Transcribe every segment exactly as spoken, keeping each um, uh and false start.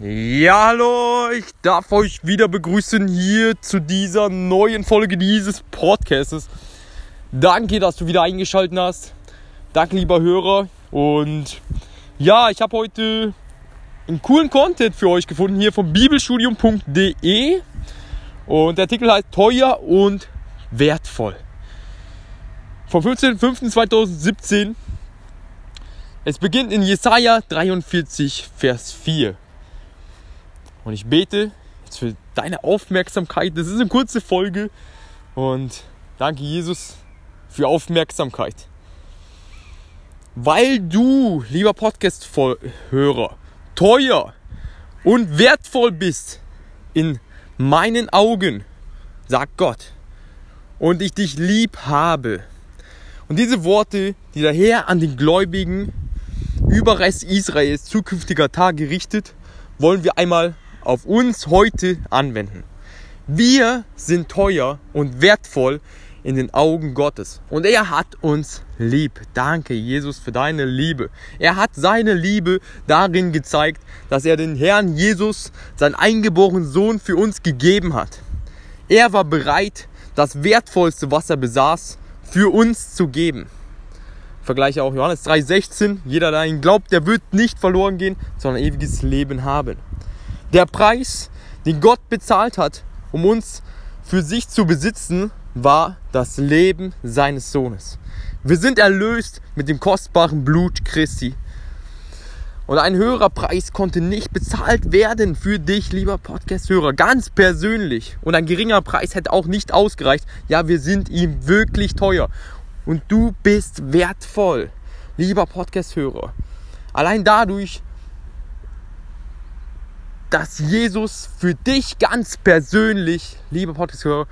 Ja, hallo, ich darf euch wieder begrüßen hier zu dieser neuen Folge dieses Podcasts. Danke, dass du wieder eingeschaltet hast. Danke, lieber Hörer. Und ja, ich habe heute einen coolen Content für euch gefunden hier von bibelstudium punkt de. Und der Artikel heißt Teuer und wertvoll. Vom fünfzehnten fünften zweitausendsiebzehn. Es beginnt in Jesaja dreiundvierzig, Vers vier. Und ich bete jetzt für deine Aufmerksamkeit. Das ist eine kurze Folge. Und danke, Jesus, für Aufmerksamkeit. Weil du, lieber Podcast-Hörer, teuer und wertvoll bist in meinen Augen, sagt Gott. Und ich dich lieb habe. Und diese Worte, die der Herr an den Gläubigen Überrest Israels zukünftiger Tage richtet, wollen wir einmal auf uns heute anwenden. Wir sind teuer und wertvoll in den Augen Gottes. Und er hat uns lieb. Danke, Jesus, für deine Liebe. Er hat seine Liebe darin gezeigt, dass er den Herrn Jesus, seinen eingeborenen Sohn, für uns gegeben hat. Er war bereit, das Wertvollste, was er besaß, für uns zu geben. Vergleiche auch Johannes drei sechzehn. Jeder, der an ihn glaubt, der wird nicht verloren gehen, sondern ewiges Leben haben. Der Preis, den Gott bezahlt hat, um uns für sich zu besitzen, war das Leben seines Sohnes. Wir sind erlöst mit dem kostbaren Blut Christi. Und ein höherer Preis konnte nicht bezahlt werden für dich, lieber Podcast-Hörer, ganz persönlich. Und ein geringer Preis hätte auch nicht ausgereicht. Ja, wir sind ihm wirklich teuer. Und du bist wertvoll, lieber Podcast-Hörer. Allein dadurch, dass Jesus für dich ganz persönlich, lieber Podcast-Hörer,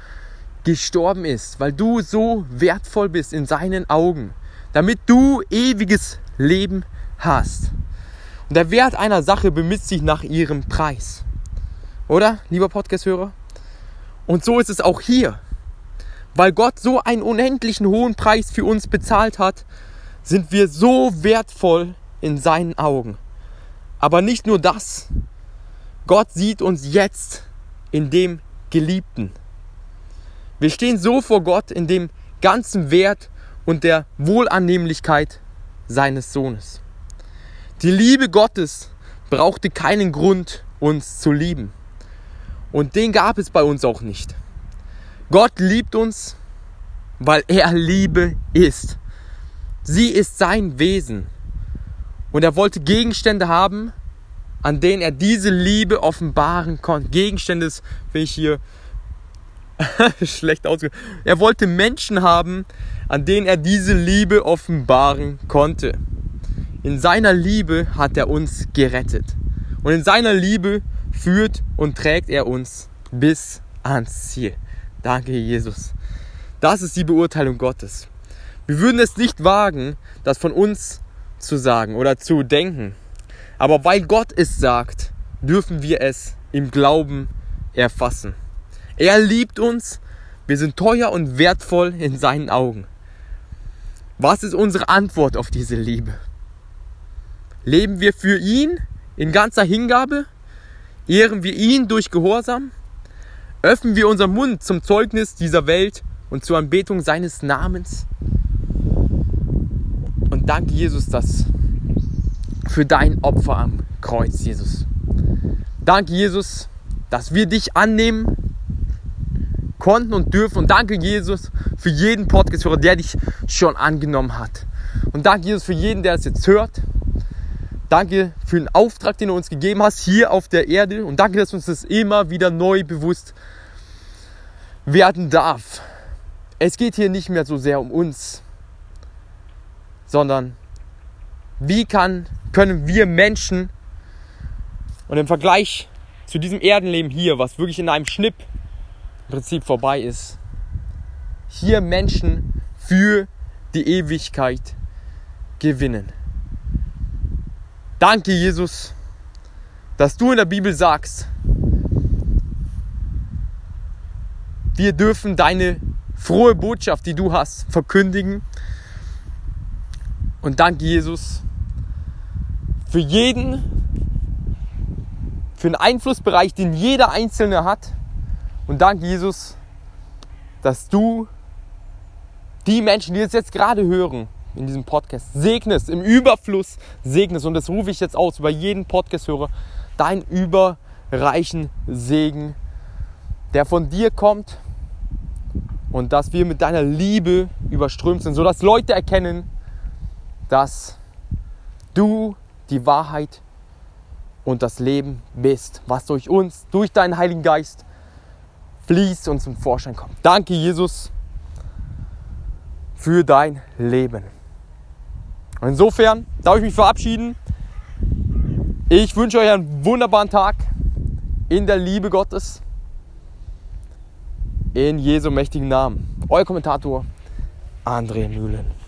gestorben ist, weil du so wertvoll bist in seinen Augen, damit du ewiges Leben hast. Und der Wert einer Sache bemisst sich nach ihrem Preis. Oder, lieber Podcast-Hörer? Und so ist es auch hier. Weil Gott so einen unendlichen hohen Preis für uns bezahlt hat, sind wir so wertvoll in seinen Augen. Aber nicht nur das. Gott sieht uns jetzt in dem Geliebten. Wir stehen so vor Gott in dem ganzen Wert und der Wohlannehmlichkeit seines Sohnes. Die Liebe Gottes brauchte keinen Grund, uns zu lieben. Und den gab es bei uns auch nicht. Gott liebt uns, weil er Liebe ist. Sie ist sein Wesen. Und er wollte Gegenstände haben, an denen er diese Liebe offenbaren konnte. Gegenstände ist, wenn ich hier schlecht ausgedrückt. Er wollte Menschen haben, an denen er diese Liebe offenbaren konnte. In seiner Liebe hat er uns gerettet. Und in seiner Liebe führt und trägt er uns bis ans Ziel. Danke, Jesus. Das ist die Beurteilung Gottes. Wir würden es nicht wagen, das von uns zu sagen oder zu denken. Aber weil Gott es sagt, dürfen wir es im Glauben erfassen. Er liebt uns, wir sind teuer und wertvoll in seinen Augen. Was ist unsere Antwort auf diese Liebe? Leben wir für ihn in ganzer Hingabe? Ehren wir ihn durch Gehorsam? Öffnen wir unseren Mund zum Zeugnis dieser Welt und zur Anbetung seines Namens? Und danke, Jesus, dass für dein Opfer am Kreuz, Jesus. Danke, Jesus, dass wir dich annehmen konnten und dürfen. Und danke, Jesus, für jeden Podcast-Hörer, der dich schon angenommen hat. Und danke, Jesus, für jeden, der es jetzt hört. Danke für den Auftrag, den du uns gegeben hast, hier auf der Erde. Und danke, dass uns das immer wieder neu bewusst werden darf. Es geht hier nicht mehr so sehr um uns, sondern wie kann, können wir Menschen und im Vergleich zu diesem Erdenleben hier, was wirklich in einem Schnipp im Prinzip vorbei ist, hier Menschen für die Ewigkeit gewinnen. Danke, Jesus, dass du in der Bibel sagst, wir dürfen deine frohe Botschaft, die du hast, verkündigen. Und danke, Jesus, für jeden, für für einen Einflussbereich, den jeder Einzelne hat. Und danke, Jesus, dass du die Menschen, die es jetzt gerade hören, in diesem Podcast segnest, im Überfluss segnest. Und das rufe ich jetzt aus, über jeden Podcast-Hörer, deinen überreichen Segen, der von dir kommt. Und dass wir mit deiner Liebe überströmt sind, sodass Leute erkennen, dass du die Wahrheit und das Leben bist, was durch uns, durch deinen Heiligen Geist fließt und zum Vorschein kommt. Danke, Jesus, für dein Leben. Und insofern darf ich mich verabschieden. Ich wünsche euch einen wunderbaren Tag in der Liebe Gottes. In Jesu mächtigen Namen. Euer Kommentator André Mühlen.